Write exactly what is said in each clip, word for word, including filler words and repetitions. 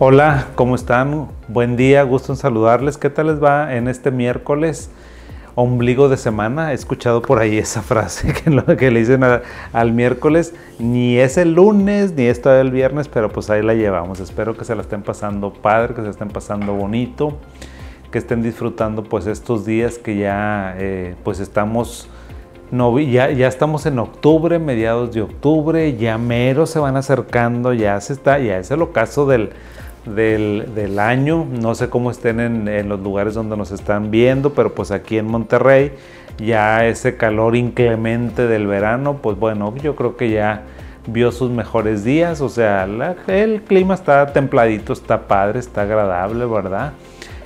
Hola, ¿cómo están? Buen día, gusto en saludarles. ¿Qué tal les va en este miércoles, ombligo de semana? He escuchado por ahí esa frase que, lo que le dicen a, al miércoles. Ni es el lunes, ni es todavía el viernes, pero pues ahí la llevamos. Espero que se la estén pasando padre, que se la estén pasando bonito, que estén disfrutando pues estos días que ya eh, pues estamos... No, ya, ya estamos en octubre, mediados de octubre, ya mero se van acercando, ya se está, ya es el ocaso del, del, del año. No sé cómo estén en, en los lugares donde nos están viendo, pero pues aquí en Monterrey ya ese calor inclemente del verano, pues bueno, yo creo que ya vio sus mejores días. O sea, la, el clima está templadito, está padre, está agradable, ¿verdad?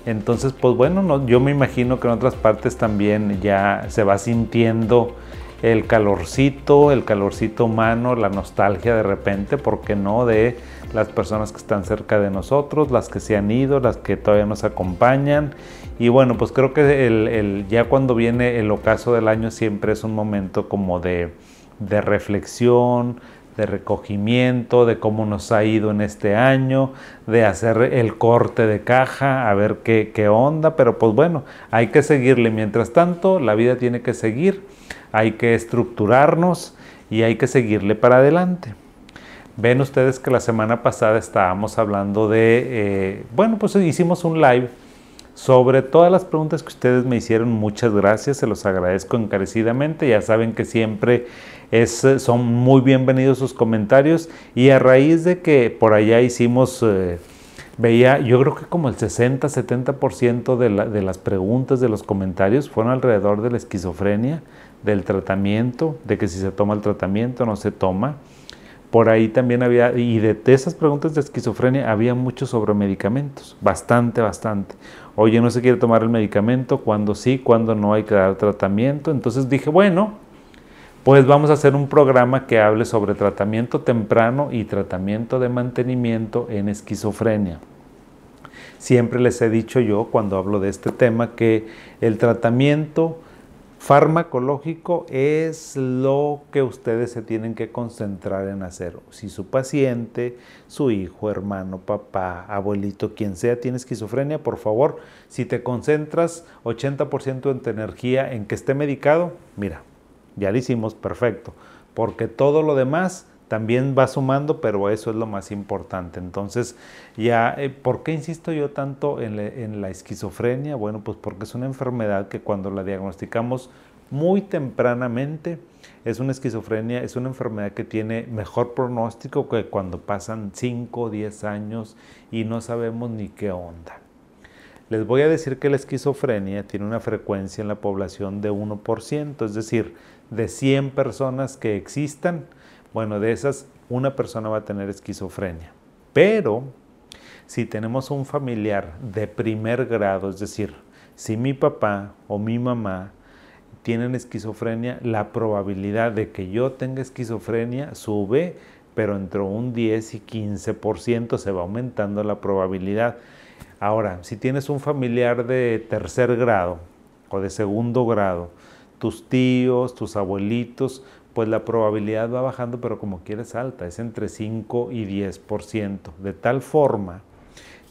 Entonces, pues bueno, no, yo me imagino que en otras partes también ya se va sintiendo el calorcito, el calorcito humano, la nostalgia de repente, ¿por qué no? De las personas que están cerca de nosotros, las que se han ido, las que todavía nos acompañan. Y bueno, pues creo que el, el, ya cuando viene el ocaso del año siempre es un momento como de, de reflexión, de recogimiento, de cómo nos ha ido en este año, de hacer el corte de caja, a ver qué, qué onda, pero pues bueno, hay que seguirle. Mientras tanto, la vida tiene que seguir, hay que estructurarnos y hay que seguirle para adelante. Ven ustedes que la semana pasada estábamos hablando de, eh, bueno, pues hicimos un live sobre todas las preguntas que ustedes me hicieron. Muchas gracias, se los agradezco encarecidamente. Ya saben que siempre es, son muy bienvenidos sus comentarios. Y a raíz de que por allá hicimos, eh, veía, yo creo que como el sesenta, setenta por ciento de, la, de las preguntas, de los comentarios, fueron alrededor de la esquizofrenia, del tratamiento, de que si se toma el tratamiento, no se toma. Por ahí también había, y de esas preguntas de esquizofrenia, había mucho sobre medicamentos, bastante, bastante. Oye, no se quiere tomar el medicamento, cuándo sí, cuándo no hay que dar tratamiento. Entonces dije, bueno, pues vamos a hacer un programa que hable sobre tratamiento temprano y tratamiento de mantenimiento en esquizofrenia. Siempre les he dicho yo, cuando hablo de este tema, que el tratamiento farmacológico es lo que ustedes se tienen que concentrar en hacer. Si su paciente, su hijo, hermano, papá, abuelito, quien sea, tiene esquizofrenia, por favor, si te concentras ochenta por ciento de tu energía en que esté medicado, mira, ya lo hicimos, perfecto, porque todo lo demás también va sumando, pero eso es lo más importante. Entonces, ya, ¿por qué insisto yo tanto en, le, en la esquizofrenia? Bueno, pues porque es una enfermedad que cuando la diagnosticamos muy tempranamente, es una esquizofrenia, es una enfermedad que tiene mejor pronóstico que cuando pasan cinco o diez años y no sabemos ni qué onda. Les voy a decir que la esquizofrenia tiene una frecuencia en la población de uno por ciento, es decir, de cien personas que existan, bueno, de esas, una persona va a tener esquizofrenia. Pero si tenemos un familiar de primer grado, es decir, si mi papá o mi mamá tienen esquizofrenia, la probabilidad de que yo tenga esquizofrenia sube, pero entre un diez y quince por ciento se va aumentando la probabilidad. Ahora, si tienes un familiar de tercer grado o de segundo grado, tus tíos, tus abuelitos, pues la probabilidad va bajando, pero como quieres alta, es entre cinco y diez por ciento. De tal forma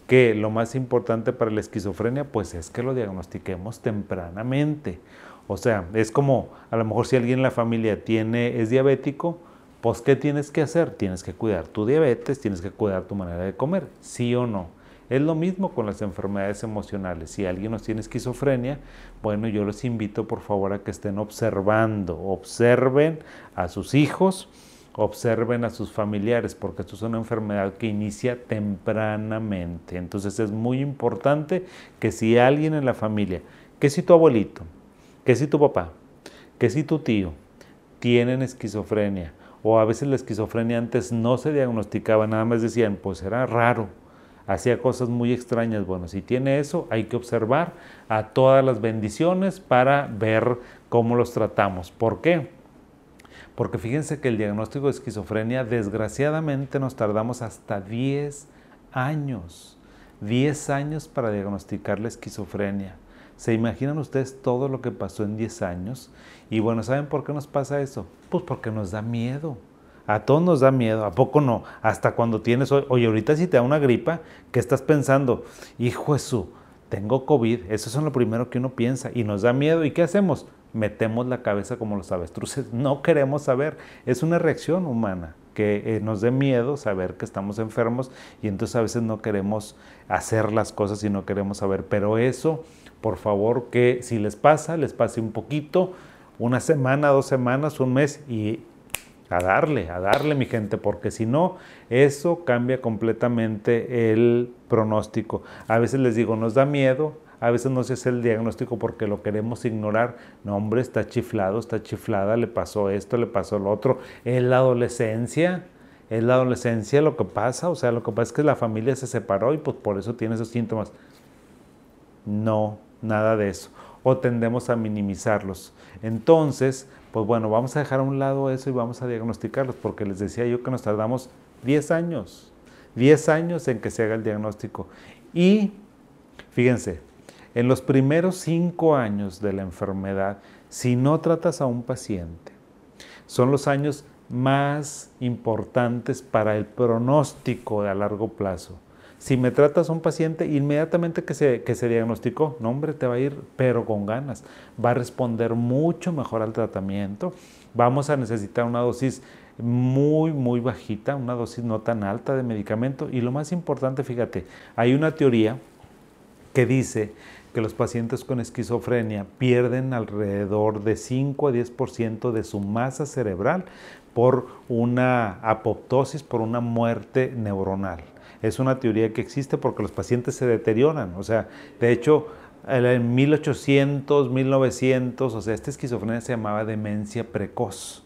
que lo más importante para la esquizofrenia, pues es que lo diagnostiquemos tempranamente. O sea, es como, a lo mejor si alguien en la familia tiene, es diabético, pues ¿qué tienes que hacer? Tienes que cuidar tu diabetes, tienes que cuidar tu manera de comer, ¿sí o no? Es lo mismo con las enfermedades emocionales. Si alguien nos tiene esquizofrenia, bueno, yo los invito por favor a que estén observando, observen a sus hijos, observen a sus familiares, porque esto es una enfermedad que inicia tempranamente. Entonces es muy importante que si alguien en la familia, que si tu abuelito, que si tu papá, que si tu tío, tienen esquizofrenia, o a veces la esquizofrenia antes no se diagnosticaba, nada más decían, pues era raro, hacía cosas muy extrañas. Bueno, si tiene eso, hay que observar a todas las bendiciones para ver cómo los tratamos. ¿Por qué? Porque fíjense que el diagnóstico de esquizofrenia, desgraciadamente, nos tardamos hasta diez años. diez años para diagnosticar la esquizofrenia. ¿Se imaginan ustedes todo lo que pasó en diez años? Y bueno, ¿saben por qué nos pasa eso? Pues porque nos da miedo. A todos nos da miedo, ¿a poco no? Hasta cuando tienes, oye, ahorita si te da una gripa, ¿qué estás pensando? Hijo Jesús, tengo COVID, eso es lo primero que uno piensa y nos da miedo. ¿Y qué hacemos? Metemos la cabeza como los avestruces, no queremos saber. Es una reacción humana que eh, nos dé miedo saber que estamos enfermos y entonces a veces no queremos hacer las cosas y no queremos saber. Pero eso, por favor, que si les pasa, les pase un poquito, una semana, dos semanas, un mes y... A darle, a darle, mi gente, porque si no, eso cambia completamente el pronóstico. A veces les digo, nos da miedo, a veces no se hace el diagnóstico porque lo queremos ignorar. No, hombre, está chiflado, está chiflada, le pasó esto, le pasó lo otro. Es la adolescencia, es la adolescencia lo que pasa. O sea, lo que pasa es que la familia se separó y pues por eso tiene esos síntomas. No, nada de eso. O tendemos a minimizarlos. Entonces, pues bueno, vamos a dejar a un lado eso y vamos a diagnosticarlos, porque les decía yo que nos tardamos diez años, diez años en que se haga el diagnóstico. Y fíjense, en los primeros cinco años de la enfermedad, si no tratas a un paciente, son los años más importantes para el pronóstico a largo plazo. Si me tratas a un paciente, inmediatamente que se, que se diagnosticó, no hombre, te va a ir, pero con ganas. Va a responder mucho mejor al tratamiento. Vamos a necesitar una dosis muy, muy bajita, una dosis no tan alta de medicamento. Y lo más importante, fíjate, hay una teoría que dice que los pacientes con esquizofrenia pierden alrededor de cinco a diez por ciento de su masa cerebral por una apoptosis, por una muerte neuronal. Es una teoría que existe porque los pacientes se deterioran. O sea, de hecho, en mil ochocientos, mil novecientos, o sea, esta esquizofrenia se llamaba demencia precoz.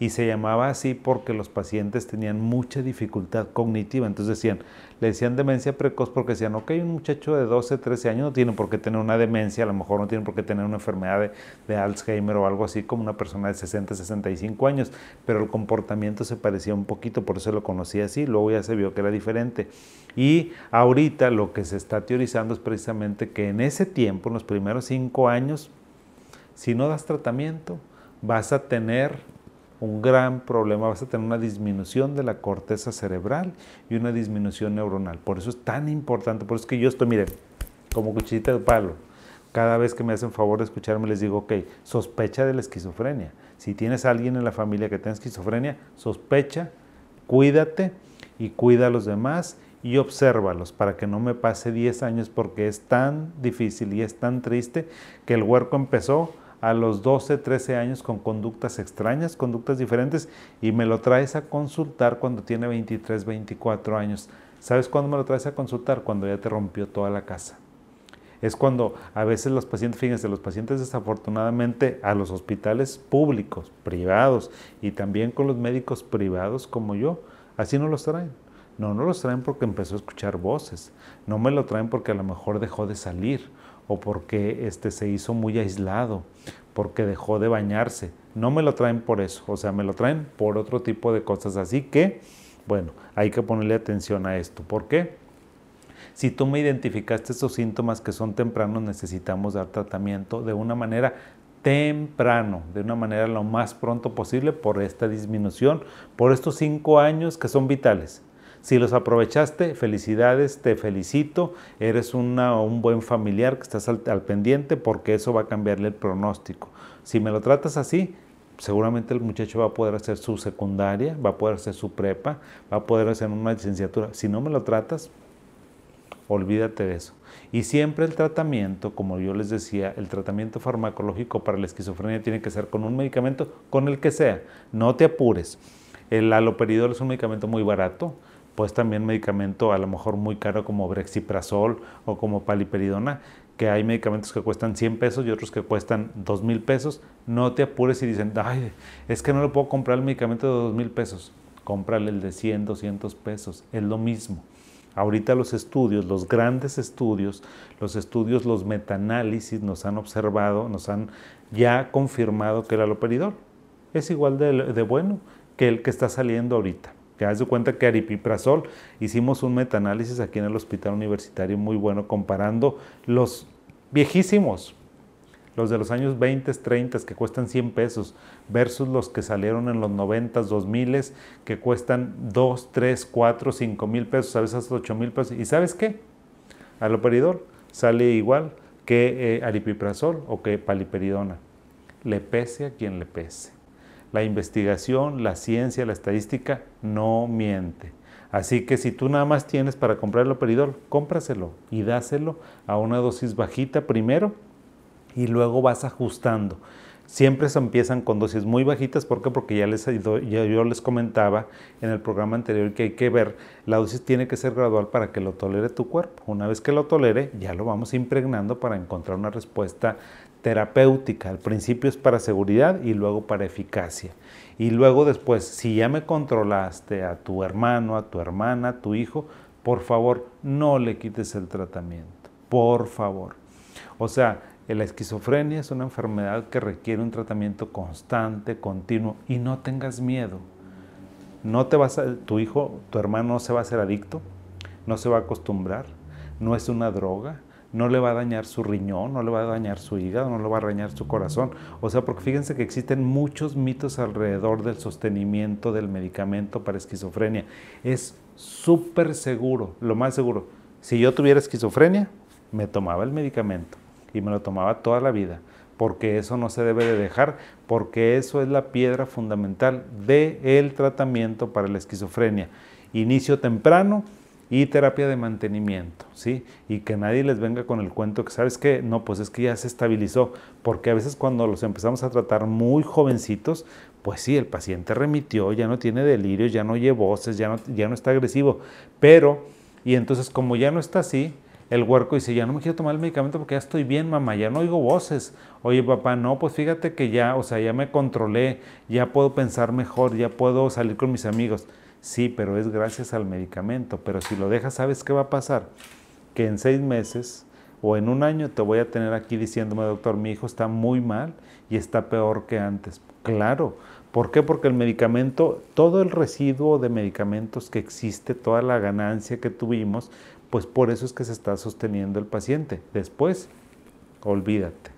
Y se llamaba así porque los pacientes tenían mucha dificultad cognitiva. Entonces decían, le decían demencia precoz porque decían, ok, un muchacho de doce, trece años no tiene por qué tener una demencia, a lo mejor no tiene por qué tener una enfermedad de, de Alzheimer o algo así como una persona de sesenta, sesenta y cinco años, pero el comportamiento se parecía un poquito, por eso lo conocía así, luego ya se vio que era diferente. Y ahorita lo que se está teorizando es precisamente que en ese tiempo, en los primeros cinco años, si no das tratamiento, vas a tener un gran problema, vas a tener una disminución de la corteza cerebral y una disminución neuronal. Por eso es tan importante, por eso es que yo estoy, miren, como cuchillita de palo. Cada vez que me hacen favor de escucharme les digo, ok, sospecha de la esquizofrenia. Si tienes a alguien en la familia que tenga esquizofrenia, sospecha, cuídate y cuida a los demás y obsérvalos para que no me pase diez años, porque es tan difícil y es tan triste que el huerco empezó a los doce, trece años con conductas extrañas, conductas diferentes, y me lo traes a consultar cuando tiene veintitrés, veinticuatro años. ¿Sabes cuándo me lo traes a consultar? Cuando ya te rompió toda la casa. Es cuando a veces los pacientes, fíjense, los pacientes desafortunadamente a los hospitales públicos, privados, y también con los médicos privados como yo, así no los traen. No, no los traen porque empezó a escuchar voces. No me lo traen porque a lo mejor dejó de salir, o porque este, se hizo muy aislado, porque dejó de bañarse. No me lo traen por eso, o sea, me lo traen por otro tipo de cosas. Así que, bueno, hay que ponerle atención a esto. ¿Por qué? Si tú me identificaste esos síntomas que son tempranos, necesitamos dar tratamiento de una manera temprano, de una manera lo más pronto posible por esta disminución, por estos cinco años que son vitales. Si los aprovechaste, felicidades, te felicito, eres una, un buen familiar que estás al, al pendiente, porque eso va a cambiarle el pronóstico. Si me lo tratas así, seguramente el muchacho va a poder hacer su secundaria, va a poder hacer su prepa, va a poder hacer una licenciatura. Si no me lo tratas, olvídate de eso. Y siempre el tratamiento, como yo les decía, el tratamiento farmacológico para la esquizofrenia tiene que ser con un medicamento, con el que sea. No te apures. El haloperidol es un medicamento muy barato, pues también medicamento a lo mejor muy caro como brexiprazol o como paliperidona, que hay medicamentos que cuestan cien pesos y otros que cuestan dos mil pesos. No te apures y dicen, ay, es que no le puedo comprar el medicamento de dos mil pesos. Cómprale el de cien, doscientos pesos, es lo mismo. Ahorita los estudios, los grandes estudios, los estudios, los metaanálisis nos han observado, nos han ya confirmado que el haloperidol es igual de, de bueno que el que está saliendo ahorita. Que haz de cuenta que aripiprazol, hicimos un metaanálisis aquí en el hospital universitario muy bueno comparando los viejísimos, los de los años veinte, treinta que cuestan cien pesos versus los que salieron en los noventas, dos mil que cuestan dos, tres, cuatro, cinco mil pesos, a veces hasta ocho mil pesos. ¿Y sabes qué? Aloperidol sale igual que eh, aripiprazol o que paliperidona. Le pese a quien le pese. La investigación, la ciencia, la estadística no miente. Así que si tú nada más tienes para comprar el aloperidol, cómpraselo y dáselo a una dosis bajita primero y luego vas ajustando. Siempre se empiezan con dosis muy bajitas. ¿Por qué? Porque ya les, ya yo les comentaba en el programa anterior que hay que ver, la dosis tiene que ser gradual para que lo tolere tu cuerpo. Una vez que lo tolere, ya lo vamos impregnando para encontrar una respuesta terapéutica. Al principio es para seguridad y luego para eficacia. Y luego después, si ya me controlaste a tu hermano, a tu hermana, a tu hijo, por favor, no le quites el tratamiento. Por favor. O sea, la esquizofrenia es una enfermedad que requiere un tratamiento constante, continuo, y no tengas miedo. No te vas a, tu hijo, tu hermano no se va a hacer adicto, no se va a acostumbrar, no es una droga, no le va a dañar su riñón, no le va a dañar su hígado, no le va a dañar su corazón. O sea, porque fíjense que existen muchos mitos alrededor del sostenimiento del medicamento para esquizofrenia. Es súper seguro, lo más seguro. Si yo tuviera esquizofrenia, me tomaba el medicamento. Y me lo tomaba toda la vida, porque eso no se debe de dejar, porque eso es la piedra fundamental del tratamiento para la esquizofrenia. Inicio temprano y terapia de mantenimiento, ¿sí? Y que nadie les venga con el cuento que, ¿sabes qué? No, pues es que ya se estabilizó, porque a veces cuando los empezamos a tratar muy jovencitos, pues sí, el paciente remitió, ya no tiene delirio, ya no oye voces, ya no, ya no está agresivo, pero, y entonces como ya no está así, el huerco dice, ya no me quiero tomar el medicamento porque ya estoy bien, mamá, ya no oigo voces. Oye, papá, no, pues fíjate que ya, o sea, ya me controlé, ya puedo pensar mejor, ya puedo salir con mis amigos. Sí, pero es gracias al medicamento. Pero si lo dejas, ¿sabes qué va a pasar? Que en seis meses o en un año te voy a tener aquí diciéndome, doctor, mi hijo está muy mal y está peor que antes. Claro. ¿Por qué? Porque el medicamento, todo el residuo de medicamentos que existe, toda la ganancia que tuvimos, pues por eso es que se está sosteniendo el paciente. Después, olvídate,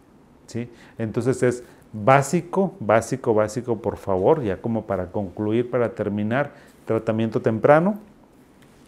¿sí? Entonces es básico, básico, básico, por favor, ya como para concluir, para terminar, tratamiento temprano,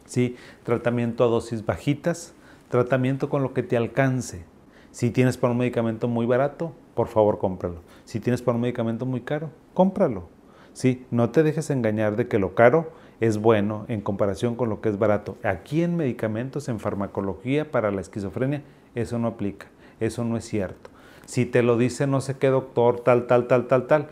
¿sí? Tratamiento a dosis bajitas, tratamiento con lo que te alcance. Si tienes para un medicamento muy barato, por favor, cómpralo. Si tienes para un medicamento muy caro, cómpralo, ¿sí? No te dejes engañar de que lo caro es bueno en comparación con lo que es barato. Aquí en medicamentos, en farmacología para la esquizofrenia, eso no aplica, eso no es cierto. Si te lo dice no sé qué doctor, tal, tal, tal, tal, tal,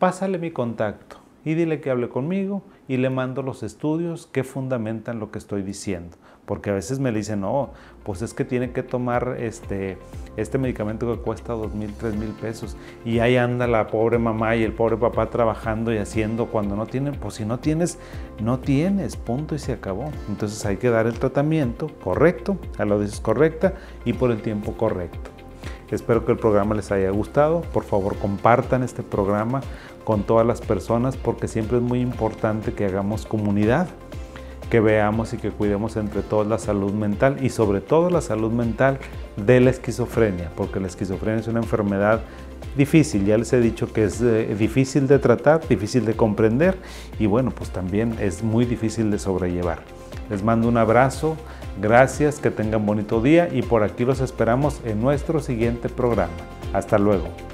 pásale mi contacto y dile que hable conmigo y le mando los estudios que fundamentan lo que estoy diciendo. Porque a veces me le dicen, no, pues es que tiene que tomar este, este medicamento que cuesta dos mil, tres mil pesos. Y ahí anda la pobre mamá y el pobre papá trabajando y haciendo cuando no tienen. Pues si no tienes, no tienes, punto y se acabó. Entonces hay que dar el tratamiento correcto, a la dosis correcta y por el tiempo correcto. Espero que el programa les haya gustado. Por favor, compartan este programa con todas las personas porque siempre es muy importante que hagamos comunidad, que veamos y que cuidemos entre todos la salud mental y sobre todo la salud mental de la esquizofrenia, porque la esquizofrenia es una enfermedad difícil, ya les he dicho que es eh, difícil de tratar, difícil de comprender y bueno, pues también es muy difícil de sobrellevar. Les mando un abrazo, gracias, que tengan bonito día y por aquí los esperamos en nuestro siguiente programa. Hasta luego.